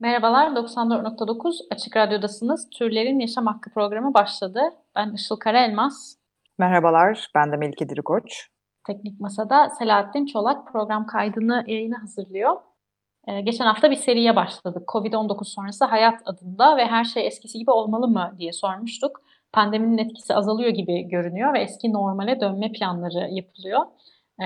Merhabalar, 94.9 Açık Radyo'dasınız. Türlerin Yaşam Hakkı programı başladı. Ben Işıl Karaelmas. Merhabalar, ben de Melike Dirikoç. Teknik Masa'da Selahattin Çolak program kaydını yayına hazırlıyor. Geçen hafta bir seriye başladık. Covid-19 sonrası hayat adında ve her şey eskisi gibi olmalı mı diye sormuştuk. Pandeminin etkisi azalıyor gibi görünüyor ve eski normale dönme planları yapılıyor.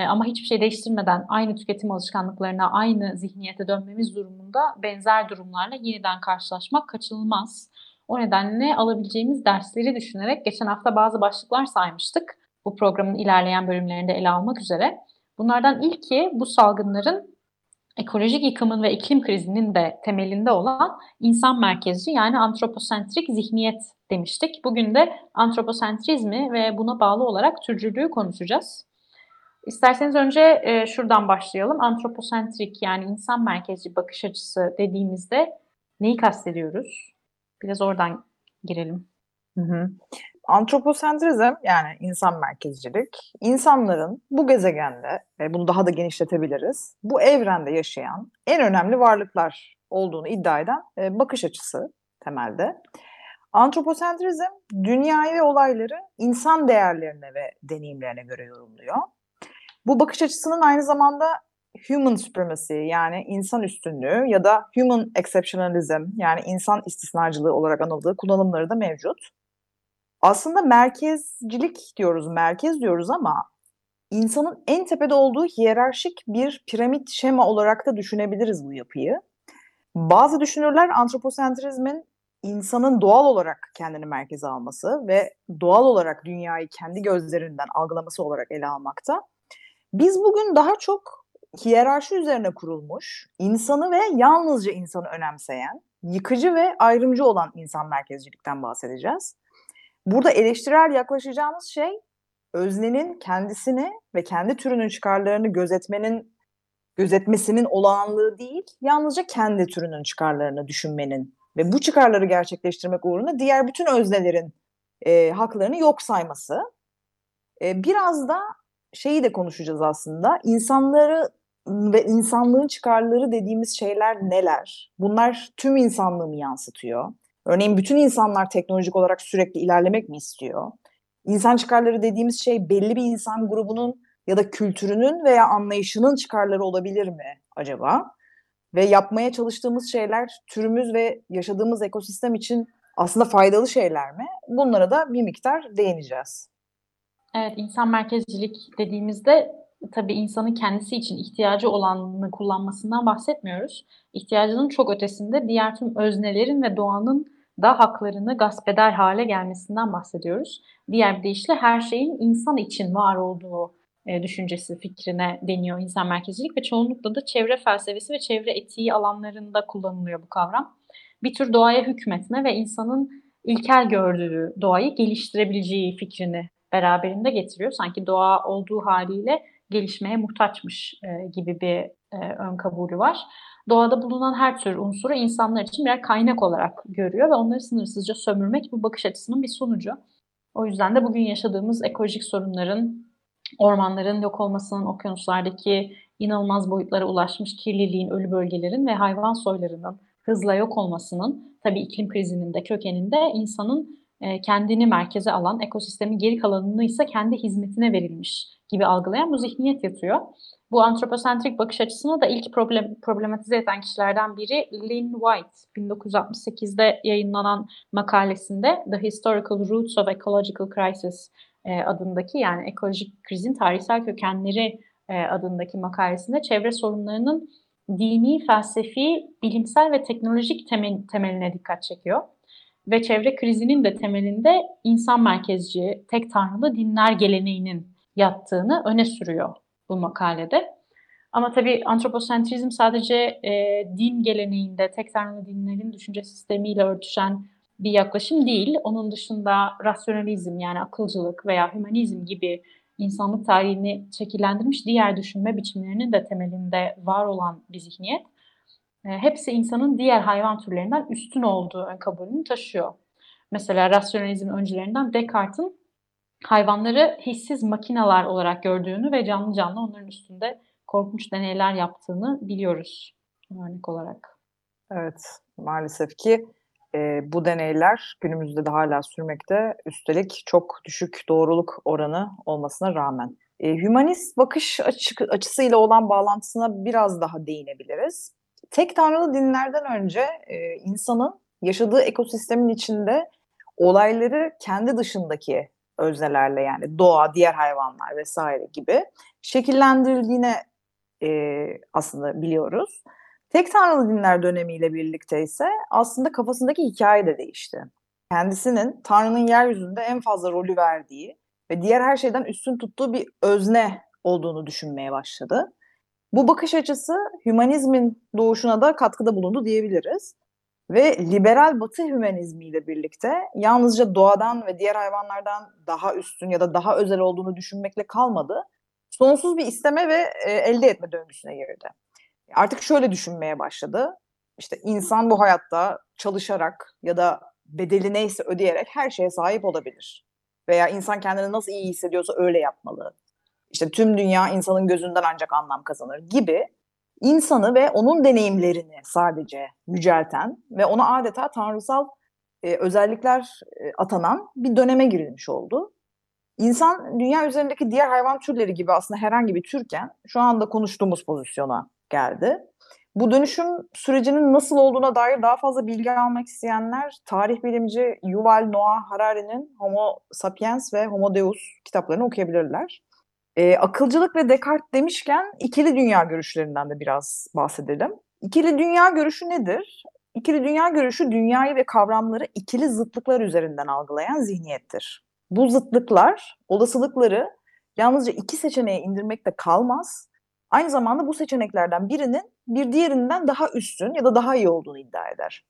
Ama hiçbir şey değiştirmeden aynı tüketim alışkanlıklarına, aynı zihniyete dönmemiz durumunda benzer durumlarla yeniden karşılaşmak kaçınılmaz. O nedenle alabileceğimiz dersleri düşünerek geçen hafta bazı başlıklar saymıştık. Bu programın ilerleyen bölümlerinde ele almak üzere. Bunlardan ilki bu salgınların ekolojik yıkımın ve iklim krizinin de temelinde olan insan merkezci yani antroposentrik zihniyet demiştik. Bugün de antroposentrizmi ve buna bağlı olarak türcülüğü konuşacağız. İsterseniz önce şuradan başlayalım. Antroposentrik yani insan merkezci bakış açısı dediğimizde neyi kastediyoruz? Biraz oradan girelim. Hı hı. Antroposentrizm yani insan merkezcilik, insanların bu gezegende, bunu daha da genişletebiliriz, bu evrende yaşayan en önemli varlıklar olduğunu iddia eden bakış açısı temelde. Antroposentrizm dünyayı ve olayları insan değerlerine ve deneyimlerine göre yorumluyor. Bu bakış açısının aynı zamanda human supremacy yani insan üstünlüğü ya da human exceptionalism yani insan istisnacılığı olarak anıldığı kullanımları da mevcut. Aslında merkezcilik diyoruz, merkez diyoruz ama insanın en tepede olduğu hiyerarşik bir piramit şema olarak da düşünebiliriz bu yapıyı. Bazı düşünürler antroposentrizmin insanın doğal olarak kendini merkeze alması ve doğal olarak dünyayı kendi gözlerinden algılaması olarak ele almakta. Biz bugün daha çok hiyerarşi üzerine kurulmuş, insanı ve yalnızca insanı önemseyen, yıkıcı ve ayrımcı olan insan merkezcilikten bahsedeceğiz. Burada eleştirel yaklaşacağımız şey, öznenin kendisini ve kendi türünün çıkarlarını gözetmesinin olağanlığı değil, yalnızca kendi türünün çıkarlarını düşünmenin ve bu çıkarları gerçekleştirmek uğruna diğer bütün öznelerin haklarını yok sayması. Biraz da şeyi de konuşacağız aslında. İnsanları ve insanlığın çıkarları dediğimiz şeyler neler? Bunlar tüm insanlığı mı yansıtıyor? Örneğin bütün insanlar teknolojik olarak sürekli ilerlemek mi istiyor? İnsan çıkarları dediğimiz şey belli bir insan grubunun ya da kültürünün veya anlayışının çıkarları olabilir mi acaba? Ve yapmaya çalıştığımız şeyler türümüz ve yaşadığımız ekosistem için aslında faydalı şeyler mi? Bunlara da bir miktar değineceğiz. Evet, insan merkezcilik dediğimizde tabii insanın kendisi için ihtiyacı olanını kullanmasından bahsetmiyoruz. İhtiyacının çok ötesinde diğer tüm öznelerin ve doğanın da haklarını gasp eder hale gelmesinden bahsediyoruz. Diğer bir deyişle her şeyin insan için var olduğu düşüncesi, fikrine deniyor insan merkezcilik ve çoğunlukla da çevre felsefesi ve çevre etiği alanlarında kullanılıyor bu kavram. Bir tür doğaya hükmetme ve insanın ilkel gördüğü doğayı geliştirebileceği fikrini beraberinde getiriyor. Sanki doğa olduğu haliyle gelişmeye muhtaçmış gibi bir ön kabulü var. Doğada bulunan her tür unsuru insanlar için birer kaynak olarak görüyor ve onları sınırsızca sömürmek bu bakış açısının bir sonucu. O yüzden de bugün yaşadığımız ekolojik sorunların, ormanların yok olmasının, okyanuslardaki inanılmaz boyutlara ulaşmış kirliliğin, ölü bölgelerin ve hayvan soylarının hızla yok olmasının, tabii iklim krizinin de kökeninde insanın kendini merkeze alan, ekosistemin geri kalanını ise kendi hizmetine verilmiş gibi algılayan bu zihniyet yatıyor. Bu antroposentrik bakış açısını da ilk problematize eden kişilerden biri Lynn White, 1968'de yayınlanan makalesinde The Historical Roots of Ecological Crisis adındaki yani ekolojik krizin tarihsel kökenleri adındaki makalesinde çevre sorunlarının dini, felsefi, bilimsel ve teknolojik temeline dikkat çekiyor. Ve çevre krizinin de temelinde insan merkezci, tek tanrılı dinler geleneğinin yattığını öne sürüyor bu makalede. Ama tabii antroposentrizm sadece din geleneğinde, tek tanrı dinlerin düşünce sistemiyle örtüşen bir yaklaşım değil. Onun dışında rasyonalizm, yani akılcılık veya hümanizm gibi insanlık tarihini şekillendirmiş diğer düşünme biçimlerinin de temelinde var olan bir zihniyet. Hepsi insanın diğer hayvan türlerinden üstün olduğu ön kabulünü taşıyor. Mesela rasyonalizm öncülerinden Descartes'in hayvanları hissiz makineler olarak gördüğünü ve canlı canlı onların üstünde korkunç deneyler yaptığını biliyoruz örnek olarak. Evet, maalesef ki bu deneyler günümüzde de hala sürmekte, üstelik çok düşük doğruluk oranı olmasına rağmen. Hümanist bakış açısıyla olan bağlantısına biraz daha değinebiliriz. Tek tanrılı dinlerden önce insanın yaşadığı ekosistemin içinde olayları kendi dışındaki öznelerle, yani doğa, diğer hayvanlar vesaire gibi şekillendirildiğini aslında biliyoruz. Tek tanrılı dinler dönemiyle birlikte ise aslında kafasındaki hikaye de değişti. Kendisinin Tanrı'nın yeryüzünde en fazla rolü verdiği ve diğer her şeyden üstün tuttuğu bir özne olduğunu düşünmeye başladı. Bu bakış açısı hümanizmin doğuşuna da katkıda bulundu diyebiliriz. Ve liberal batı hümanizmiyle birlikte yalnızca doğadan ve diğer hayvanlardan daha üstün ya da daha özel olduğunu düşünmekle kalmadı, sonsuz bir isteme ve elde etme döngüsüne girdi. Artık şöyle düşünmeye başladı. İşte insan bu hayatta çalışarak ya da bedeli neyse ödeyerek her şeye sahip olabilir. Veya insan kendini nasıl iyi hissediyorsa öyle yapmalı. İşte tüm dünya insanın gözünden ancak anlam kazanır gibi insanı ve onun deneyimlerini sadece yücelten ve ona adeta tanrısal özellikler atanan bir döneme girilmiş oldu. İnsan dünya üzerindeki diğer hayvan türleri gibi aslında herhangi bir türken şu anda konuştuğumuz pozisyona geldi. Bu dönüşüm sürecinin nasıl olduğuna dair daha fazla bilgi almak isteyenler tarih bilimci Yuval Noah Harari'nin Homo Sapiens ve Homo Deus kitaplarını okuyabilirler. Akılcılık ve Descartes demişken ikili dünya görüşlerinden de biraz bahsedelim. İkili dünya görüşü nedir? İkili dünya görüşü dünyayı ve kavramları ikili zıtlıklar üzerinden algılayan zihniyettir. Bu zıtlıklar olasılıkları yalnızca iki seçeneğe indirmekle kalmaz. Aynı zamanda bu seçeneklerden birinin bir diğerinden daha üstün ya da daha iyi olduğunu iddia eder.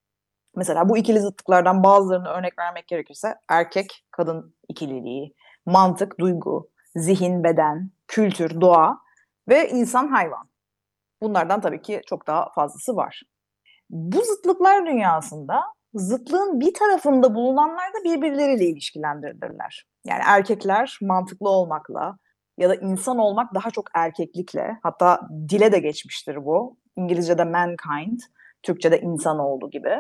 Mesela bu ikili zıtlıklardan bazılarını örnek vermek gerekirse erkek-kadın ikililiği, mantık, duygu, zihin, beden, kültür, doğa ve insan, hayvan. Bunlardan tabii ki çok daha fazlası var. Bu zıtlıklar dünyasında zıtlığın bir tarafında bulunanlar da birbirleriyle ilişkilendirilirler. Yani erkekler mantıklı olmakla ya da insan olmak daha çok erkeklikle, hatta dile de geçmiştir bu. İngilizce'de mankind, Türkçe'de insanoğlu gibi.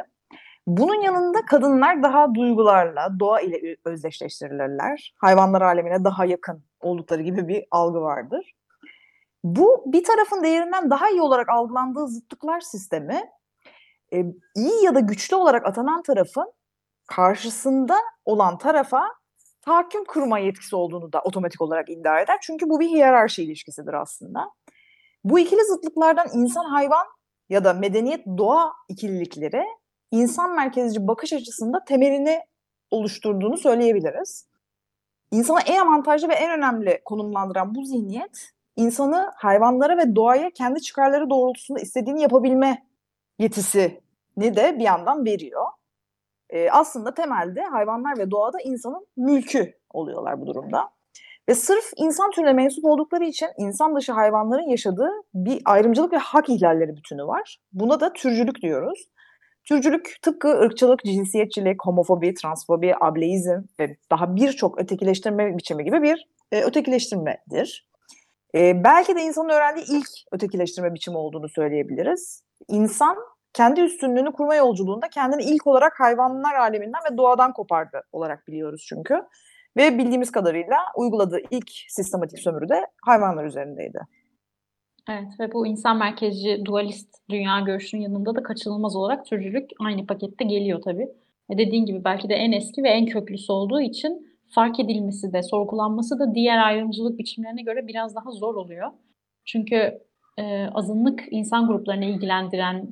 Bunun yanında kadınlar daha duygularla, doğa ile özdeşleştirilirler. Hayvanlar alemine daha yakın oldukları gibi bir algı vardır. Bu bir tarafın değerinden daha iyi olarak algılandığı zıtlıklar sistemi, iyi ya da güçlü olarak atanan tarafın karşısında olan tarafa tahakküm kurma yetkisi olduğunu da otomatik olarak iddia eder. Çünkü bu bir hiyerarşi ilişkisidir aslında. Bu ikili zıtlıklardan insan-hayvan ya da medeniyet-doğa ikililikleri insan merkezci bakış açısında temelini oluşturduğunu söyleyebiliriz. İnsana en avantajlı ve en önemli konumlandıran bu zihniyet, insanı hayvanlara ve doğaya kendi çıkarları doğrultusunda istediğini yapabilme yetisini de bir yandan veriyor. Aslında temelde hayvanlar ve doğada insanın mülkü oluyorlar bu durumda. Ve sırf insan türüne mensup oldukları için insan dışı hayvanların yaşadığı bir ayrımcılık ve hak ihlalleri bütünü var. Buna da türcülük diyoruz. Türcülük tıpkı ırkçılık, cinsiyetçilik, homofobi, transfobi, ableizm ve daha birçok ötekileştirme biçimi gibi bir ötekileştirmedir. Belki de insanın öğrendiği ilk ötekileştirme biçimi olduğunu söyleyebiliriz. İnsan kendi üstünlüğünü kurma yolculuğunda kendini ilk olarak hayvanlar aleminden ve doğadan kopardı olarak biliyoruz çünkü. Ve bildiğimiz kadarıyla uyguladığı ilk sistematik sömürü de hayvanlar üzerindeydi. Evet, ve bu insan merkezci dualist dünya görüşünün yanında da kaçınılmaz olarak türcülük aynı pakette geliyor tabii. Dediğin gibi belki de en eski ve en köklüsü olduğu için fark edilmesi de, sorgulanması da diğer ayrımcılık biçimlerine göre biraz daha zor oluyor. Çünkü azınlık insan gruplarını ilgilendiren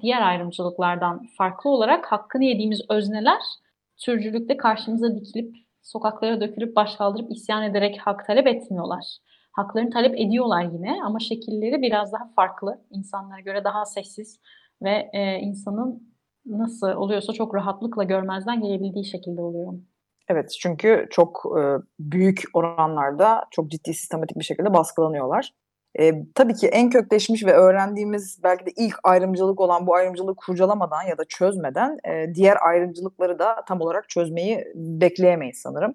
diğer ayrımcılıklardan farklı olarak hakkını yediğimiz özneler türcülükte karşımıza dikilip, sokaklara dökülüp, başkaldırıp, isyan ederek hak talep etmiyorlar. haklarını talep ediyorlar yine ama şekilleri biraz daha farklı. İnsanlara göre daha sessiz ve insanın nasıl oluyorsa çok rahatlıkla görmezden gelebildiği şekilde oluyor. Evet, çünkü çok büyük oranlarda çok ciddi sistematik bir şekilde baskılanıyorlar. Tabii ki en kökleşmiş ve öğrendiğimiz belki de ilk ayrımcılık olan bu ayrımcılığı kurcalamadan ya da çözmeden diğer ayrımcılıkları da tam olarak çözmeyi bekleyemeyiz sanırım.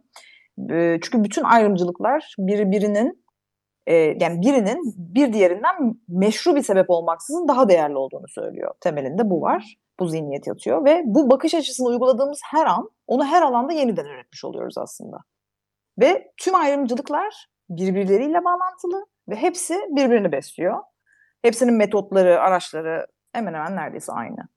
Çünkü bütün ayrımcılıklar birinin bir diğerinden meşru bir sebep olmaksızın daha değerli olduğunu söylüyor. Temelinde bu var. Bu zihniyet yatıyor ve bu bakış açısını uyguladığımız her an onu her alanda yeniden üretmiş oluyoruz aslında. Ve tüm ayrımcılıklar birbirleriyle bağlantılı ve hepsi birbirini besliyor. Hepsinin metotları, araçları hemen hemen neredeyse aynı.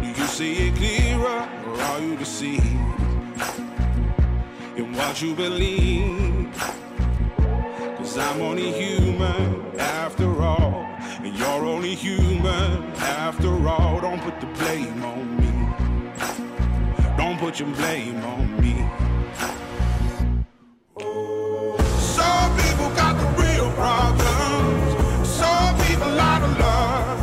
Do you see it clearer, or are you deceived in what you believe? Cause I'm only human after all, and you're only human after all. Don't put the blame on me. Don't put your blame on me. Some people got the real problems. Some people out of love.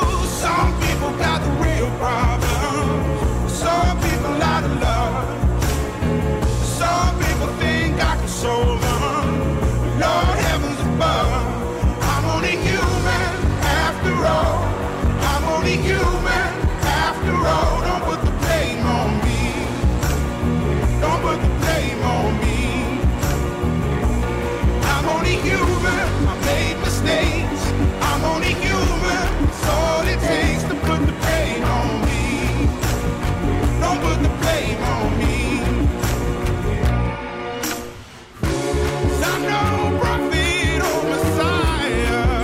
some people got the real problem. Some people out of love. Some people think I can solve them. Lord, heavens above. I'm only human after all. I'm only human after all. Don't put the blame on me. Don't put the blame on me. I'm only human. I made mistakes. I'm only human. It's all it takes to put the blame on me. Don't put the blame on me. I'm no prophet or Messiah.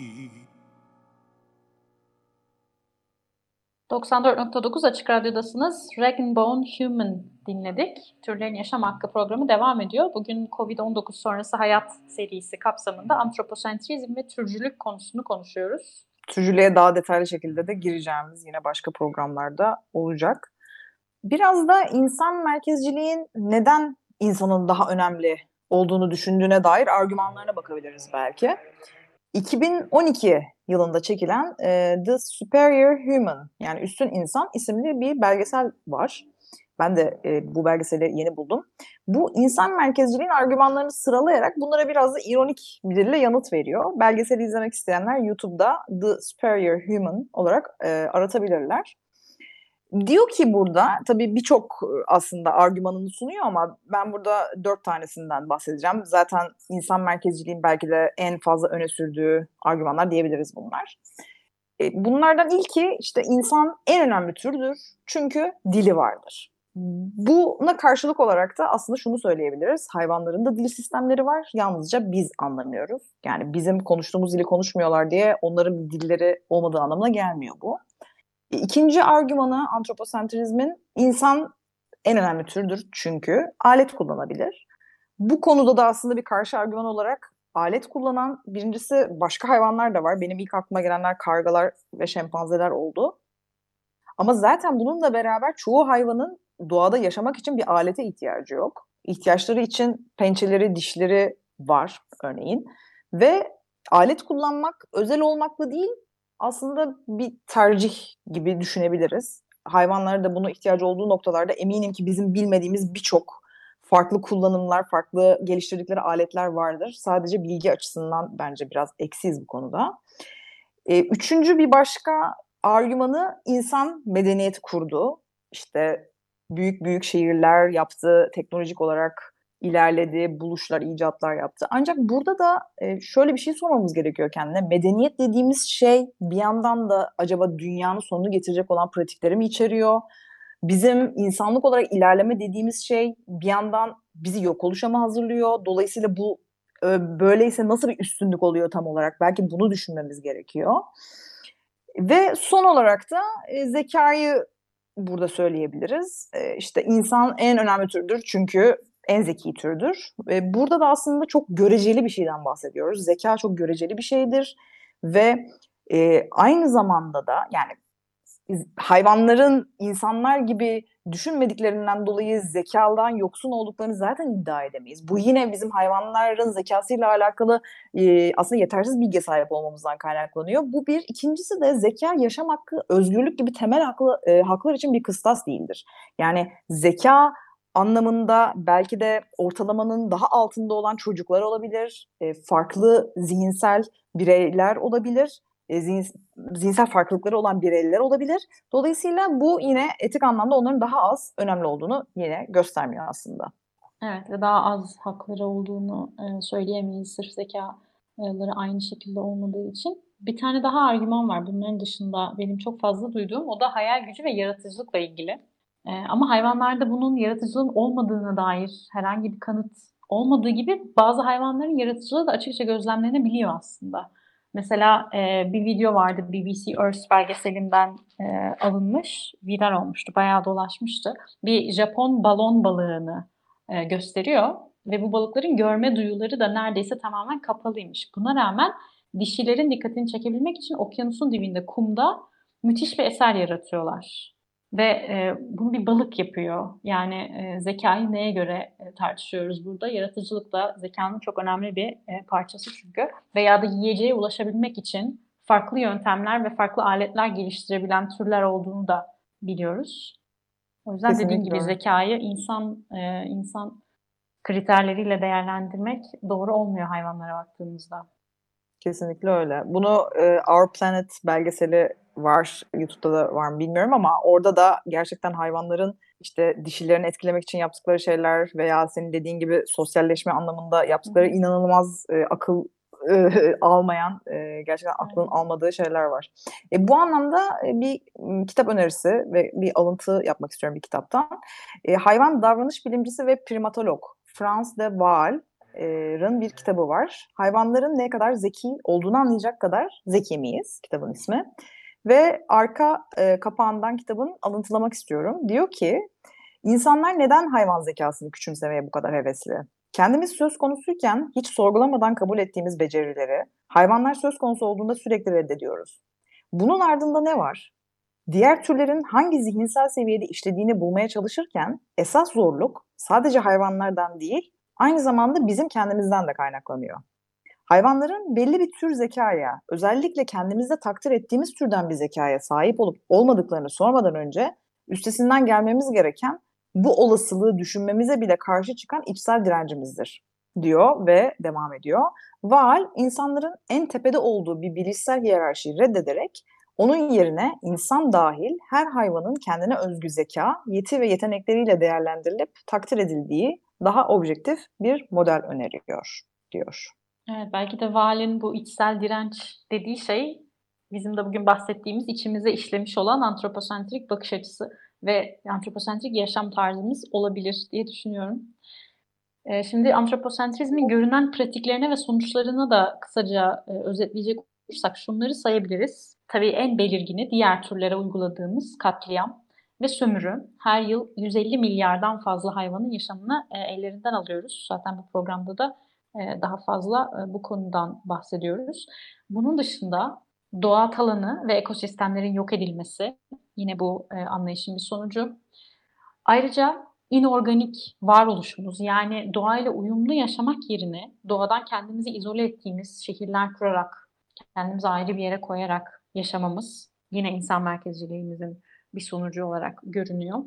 94.9 Açık Radyo'dasınız. Rag'n'Bone Human dinledik. Türlerin Yaşam Hakkı programı devam ediyor. Bugün Covid-19 sonrası hayat serisi kapsamında antroposentrizm ve türcülük konusunu konuşuyoruz. Türcülüğe daha detaylı şekilde de gireceğimiz yine başka programlarda olacak. Biraz da insan merkezciliğin neden insanın daha önemli olduğunu düşündüğüne dair argümanlarına bakabiliriz belki. 2012 yılında çekilen The Superior Human, yani Üstün İnsan isimli bir belgesel var. Ben de bu belgeseli yeni buldum. Bu insan merkezciliğin argümanlarını sıralayarak bunlara biraz da ironik bir dille yanıt veriyor. Belgeseli izlemek isteyenler YouTube'da The Superior Human olarak aratabilirler. Diyor ki burada, tabii birçok aslında argümanını sunuyor ama ben burada 4 tanesinden bahsedeceğim. Zaten insan merkezciliğin belki de en fazla öne sürdüğü argümanlar diyebiliriz bunlar. Bunlardan ilki işte insan en önemli türdür çünkü dili vardır. Buna karşılık olarak da aslında şunu söyleyebiliriz. Hayvanların da dil sistemleri var. Yalnızca biz anlamıyoruz. Yani bizim konuştuğumuz dili konuşmuyorlar diye onların dilleri olmadığı anlamına gelmiyor bu. İkinci argümanı antroposentrizmin, insan en önemli türdür çünkü alet kullanabilir. Bu konuda da aslında bir karşı argüman olarak alet kullanan, birincisi başka hayvanlar da var. Benim ilk aklıma gelenler kargalar ve şempanzeler oldu. Ama zaten bununla beraber çoğu hayvanın doğada yaşamak için bir alete ihtiyacı yok. İhtiyaçları için pençeleri, dişleri var örneğin. Ve alet kullanmak özel olmakla değil, aslında bir tercih gibi düşünebiliriz. Hayvanlara da buna ihtiyacı olduğu noktalarda eminim ki bizim bilmediğimiz birçok farklı kullanımlar, farklı geliştirdikleri aletler vardır. Sadece bilgi açısından bence biraz eksiyiz bu konuda. Üçüncü bir başka argümanı, insan medeniyeti kurdu. İşte büyük şehirler yaptı, teknolojik olarak ilerledi, buluşlar, icatlar yaptı. Ancak burada da şöyle bir şey sormamız gerekiyor kendine. Medeniyet dediğimiz şey bir yandan da acaba dünyanın sonunu getirecek olan pratikleri mi içeriyor? Bizim insanlık olarak ilerleme dediğimiz şey bir yandan bizi yok oluşa mı hazırlıyor? Dolayısıyla bu böyleyse nasıl bir üstünlük oluyor tam olarak? Belki bunu düşünmemiz gerekiyor. Ve son olarak da zekayı burada söyleyebiliriz. İşte insan en önemli türdür çünkü en zeki türdür. Burada da aslında çok göreceli bir şeyden bahsediyoruz. Zeka çok göreceli bir şeydir ve aynı zamanda da yani hayvanların insanlar gibi düşünmediklerinden dolayı zekadan yoksun olduklarını zaten iddia edemeyiz. Bu yine bizim hayvanların zekasıyla alakalı aslında yetersiz bilgiye sahip olmamızdan kaynaklanıyor. Bu bir. İkincisi de zeka, yaşam hakkı, özgürlük gibi temel haklar için bir kıstas değildir. Yani zeka anlamında belki de ortalamanın daha altında olan çocuklar olabilir, farklı zihinsel bireyler olabilir, zihinsel farklılıkları olan bireyler olabilir. Dolayısıyla bu yine etik anlamda onların daha az önemli olduğunu yine göstermiyor aslında. Evet, ve daha az hakları olduğunu söyleyemeyiz sırf zekaları aynı şekilde olmadığı için. Bir tane daha argüman var bunların dışında benim çok fazla duyduğum, o da hayal gücü ve yaratıcılıkla ilgili. Ama hayvanlarda bunun yaratıcılığın olmadığına dair herhangi bir kanıt olmadığı gibi bazı hayvanların yaratıcılığı da açıkça gözlemlenebiliyor aslında. Mesela bir video vardı BBC Earth belgeselinden alınmış, viral olmuştu, bayağı dolaşmıştı. Bir Japon balon balığını gösteriyor ve bu balıkların görme duyuları da neredeyse tamamen kapalıymış. Buna rağmen dişilerin dikkatini çekebilmek için okyanusun dibinde, kumda müthiş bir eser yaratıyorlar. Ve bunu bir balık yapıyor. Yani zekayı neye göre tartışıyoruz burada? Yaratıcılık da zekanın çok önemli bir parçası çünkü. Veya da yiyeceğe ulaşabilmek için farklı yöntemler ve farklı aletler geliştirebilen türler olduğunu da biliyoruz. O yüzden kesinlikle dediğim gibi zekayı insan kriterleriyle değerlendirmek doğru olmuyor hayvanlara baktığımızda. Kesinlikle öyle. Bunu Our Planet belgeseli var, YouTube'da da var mı bilmiyorum ama orada da gerçekten hayvanların işte dişilerini etkilemek için yaptıkları şeyler veya senin dediğin gibi sosyalleşme anlamında yaptıkları inanılmaz akıl almayan, gerçekten aklın almadığı şeyler var. Bu anlamda bir kitap önerisi ve bir alıntı yapmak istiyorum bir kitaptan. Hayvan davranış bilimcisi ve primatolog Frans de Waal'ın bir kitabı var. Hayvanların ne kadar zeki olduğunu anlayacak kadar zeki miyiz? Kitabın ismi. Ve arka kapağından kitabın alıntılamak istiyorum. Diyor ki, insanlar neden hayvan zekasını küçümsemeye bu kadar hevesli? Kendimiz söz konusuyken hiç sorgulamadan kabul ettiğimiz becerileri, hayvanlar söz konusu olduğunda sürekli reddediyoruz. Bunun ardında ne var? Diğer türlerin hangi zihinsel seviyede işlediğini bulmaya çalışırken esas zorluk sadece hayvanlardan değil, aynı zamanda bizim kendimizden de kaynaklanıyor. Hayvanların belli bir tür zekaya, özellikle kendimizde takdir ettiğimiz türden bir zekaya sahip olup olmadıklarını sormadan önce üstesinden gelmemiz gereken bu olasılığı düşünmemize bile karşı çıkan içsel direncimizdir, diyor ve devam ediyor. Waal, insanların en tepede olduğu bir bilişsel hiyerarşiyi reddederek onun yerine insan dahil her hayvanın kendine özgü zeka, yeti ve yetenekleriyle değerlendirilip takdir edildiği daha objektif bir model öneriyor, diyor. Evet, belki de Waal'in bu içsel direnç dediği şey bizim de bugün bahsettiğimiz içimize işlemiş olan antroposentrik bakış açısı ve antroposentrik yaşam tarzımız olabilir diye düşünüyorum. Şimdi antroposentrizmin görünen pratiklerine ve sonuçlarına da kısaca özetleyecek olursak şunları sayabiliriz. Tabii en belirgini diğer türlere uyguladığımız katliam ve sömürü. Her yıl 150 milyardan fazla hayvanın yaşamını ellerinden alıyoruz. Zaten bu programda da daha fazla bu konudan bahsediyoruz. Bunun dışında doğa talanı ve ekosistemlerin yok edilmesi yine bu anlayışın bir sonucu. Ayrıca inorganik varoluşumuz, yani doğayla uyumlu yaşamak yerine doğadan kendimizi izole ettiğimiz şehirler kurarak, kendimizi ayrı bir yere koyarak yaşamamız yine insan merkezciliğimizin bir sonucu olarak görünüyor.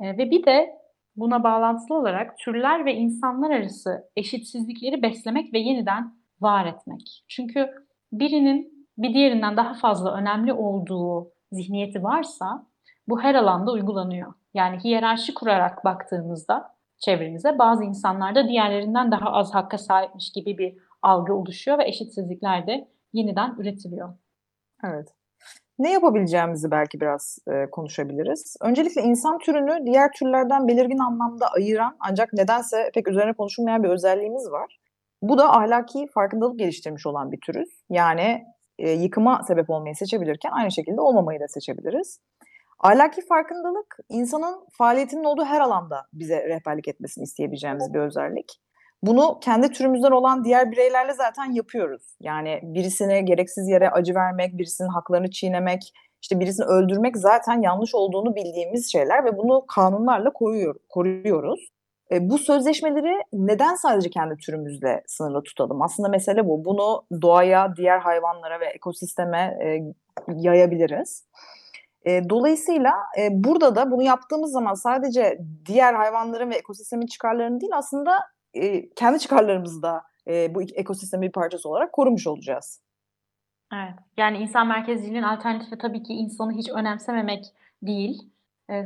Ve bir de buna bağlantılı olarak türler ve insanlar arası eşitsizlikleri beslemek ve yeniden var etmek. Çünkü birinin bir diğerinden daha fazla önemli olduğu zihniyeti varsa bu her alanda uygulanıyor. Yani hiyerarşi kurarak baktığımızda çevremize bazı insanlarda diğerlerinden daha az hakka sahipmiş gibi bir algı oluşuyor ve eşitsizlikler de yeniden üretiliyor. Evet. Ne yapabileceğimizi belki biraz konuşabiliriz. Öncelikle insan türünü diğer türlerden belirgin anlamda ayıran ancak nedense pek üzerine konuşulmayan bir özelliğimiz var. Bu da ahlaki farkındalık geliştirmiş olan bir türüz. Yani yıkıma sebep olmayı seçebilirken aynı şekilde olmamayı da seçebiliriz. Ahlaki farkındalık insanın faaliyetinin olduğu her alanda bize rehberlik etmesini isteyebileceğimiz bir özellik. Bunu kendi türümüzden olan diğer bireylerle zaten yapıyoruz. Yani birisine gereksiz yere acı vermek, birisinin haklarını çiğnemek, işte birisini öldürmek zaten yanlış olduğunu bildiğimiz şeyler ve bunu kanunlarla koruyoruz. Bu sözleşmeleri neden sadece kendi türümüzle sınırlı tutalım? Aslında mesele bu. Bunu doğaya, diğer hayvanlara ve ekosisteme yayabiliriz. Dolayısıyla burada da bunu yaptığımız zaman sadece diğer hayvanların ve ekosistemin çıkarlarını değil, aslında kendi çıkarlarımızı da bu ekosistemin bir parçası olarak korumuş olacağız. Evet, yani insan merkezciliğinin alternatifi tabii ki insanı hiç önemsememek değil.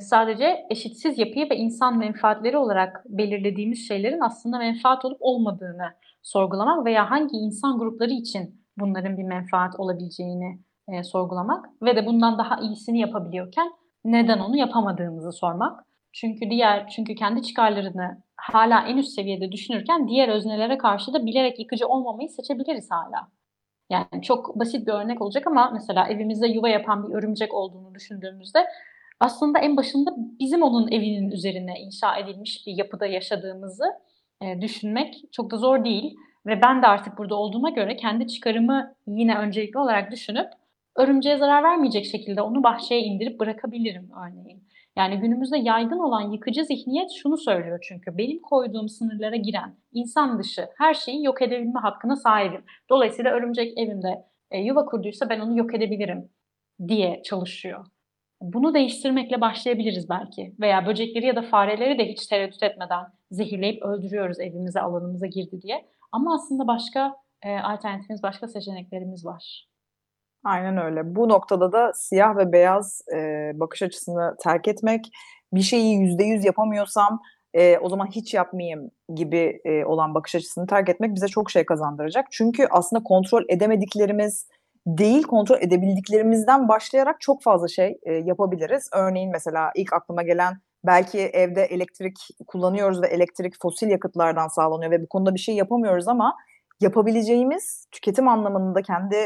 Sadece eşitsiz yapıyı ve insan menfaatleri olarak belirlediğimiz şeylerin aslında menfaat olup olmadığını sorgulamak veya hangi insan grupları için bunların bir menfaat olabileceğini sorgulamak ve de bundan daha iyisini yapabiliyorken neden onu yapamadığımızı sormak. Çünkü kendi çıkarlarını hala en üst seviyede düşünürken diğer öznelere karşı da bilerek yıkıcı olmamayı seçebiliriz hala. Yani çok basit bir örnek olacak ama mesela evimizde yuva yapan bir örümcek olduğunu düşündüğümüzde aslında en başında bizim onun evinin üzerine inşa edilmiş bir yapıda yaşadığımızı düşünmek çok da zor değil. Ve ben de artık burada olduğuma göre kendi çıkarımı yine öncelikli olarak düşünüp örümceğe zarar vermeyecek şekilde onu bahçeye indirip bırakabilirim örneğin. Yani günümüzde yaygın olan yıkıcı zihniyet şunu söylüyor çünkü: benim koyduğum sınırlara giren, insan dışı her şeyi yok edebilme hakkına sahibim. Dolayısıyla örümcek evimde yuva kurduysa ben onu yok edebilirim diye çalışıyor. Bunu değiştirmekle başlayabiliriz belki. Veya böcekleri ya da fareleri de hiç tereddüt etmeden zehirleyip öldürüyoruz evimize, alanımıza girdi diye. Ama aslında başka alternatifimiz, başka seçeneklerimiz var. Aynen öyle. Bu noktada da siyah ve beyaz bakış açısını terk etmek, bir şeyi %100 yapamıyorsam o zaman hiç yapmayayım gibi olan bakış açısını terk etmek bize çok şey kazandıracak. Çünkü aslında kontrol edemediklerimiz değil, kontrol edebildiklerimizden başlayarak çok fazla şey yapabiliriz. Örneğin mesela ilk aklıma gelen, belki evde elektrik kullanıyoruz ve elektrik fosil yakıtlardan sağlanıyor ve bu konuda bir şey yapamıyoruz ama yapabileceğimiz tüketim anlamında, kendi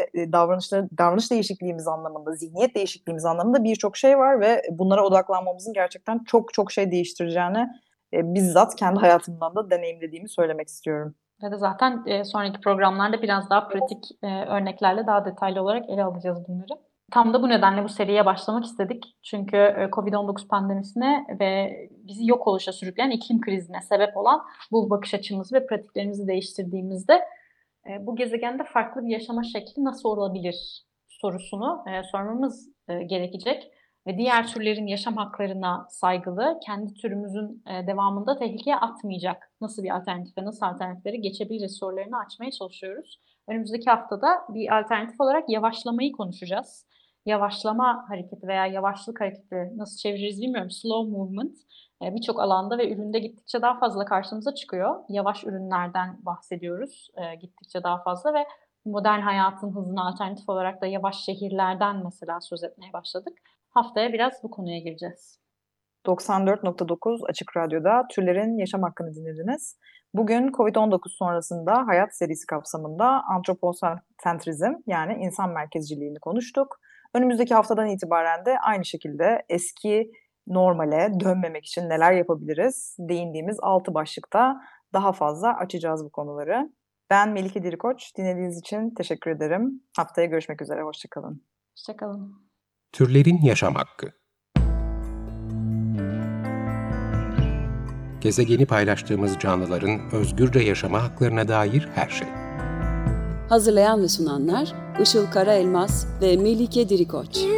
davranış değişikliğimiz anlamında, zihniyet değişikliğimiz anlamında birçok şey var ve bunlara odaklanmamızın gerçekten çok çok şey değiştireceğini bizzat kendi hayatımdan da deneyimlediğimi söylemek istiyorum. Ve de zaten sonraki programlarda biraz daha pratik örneklerle daha detaylı olarak ele alacağız bunları. Tam da bu nedenle bu seriye başlamak istedik. Çünkü Covid-19 pandemisine ve bizi yok oluşa sürükleyen iklim krizine sebep olan bu bakış açımızı ve pratiklerimizi değiştirdiğimizde bu gezegende farklı bir yaşama şekli nasıl olabilir sorusunu sormamız gerekecek. Ve diğer türlerin yaşam haklarına saygılı, kendi türümüzün devamında tehlikeye atmayacak nasıl bir alternatife, nasıl alternatifleri geçebiliriz sorularını açmaya çalışıyoruz. Önümüzdeki haftada bir alternatif olarak yavaşlamayı konuşacağız. Yavaşlama hareketi veya yavaşlık hareketi nasıl çeviririz bilmiyorum. Slow movement birçok alanda ve üründe gittikçe daha fazla karşımıza çıkıyor. Yavaş ürünlerden bahsediyoruz gittikçe daha fazla ve modern hayatın hızına alternatif olarak da yavaş şehirlerden mesela söz etmeye başladık. Haftaya biraz bu konuya gireceğiz. 94.9 Açık Radyo'da Türlerin Yaşam Hakkını dinlediniz. Bugün COVID-19 sonrasında hayat serisi kapsamında antroposentrizm yani insan merkezciliğini konuştuk. Önümüzdeki haftadan itibaren de aynı şekilde eski normale dönmemek için neler yapabiliriz değindiğimiz 6 başlıkta daha fazla açacağız bu konuları. Ben Melike Dirikoç. Dinlediğiniz için teşekkür ederim. Haftaya görüşmek üzere. Hoşçakalın. Hoşçakalın. Türlerin Yaşam Hakkı. Gezegeni paylaştığımız canlıların özgürce yaşama haklarına dair her şey. Hazırlayan ve sunanlar Işıl Karaelmas ve Melike Dirikoç.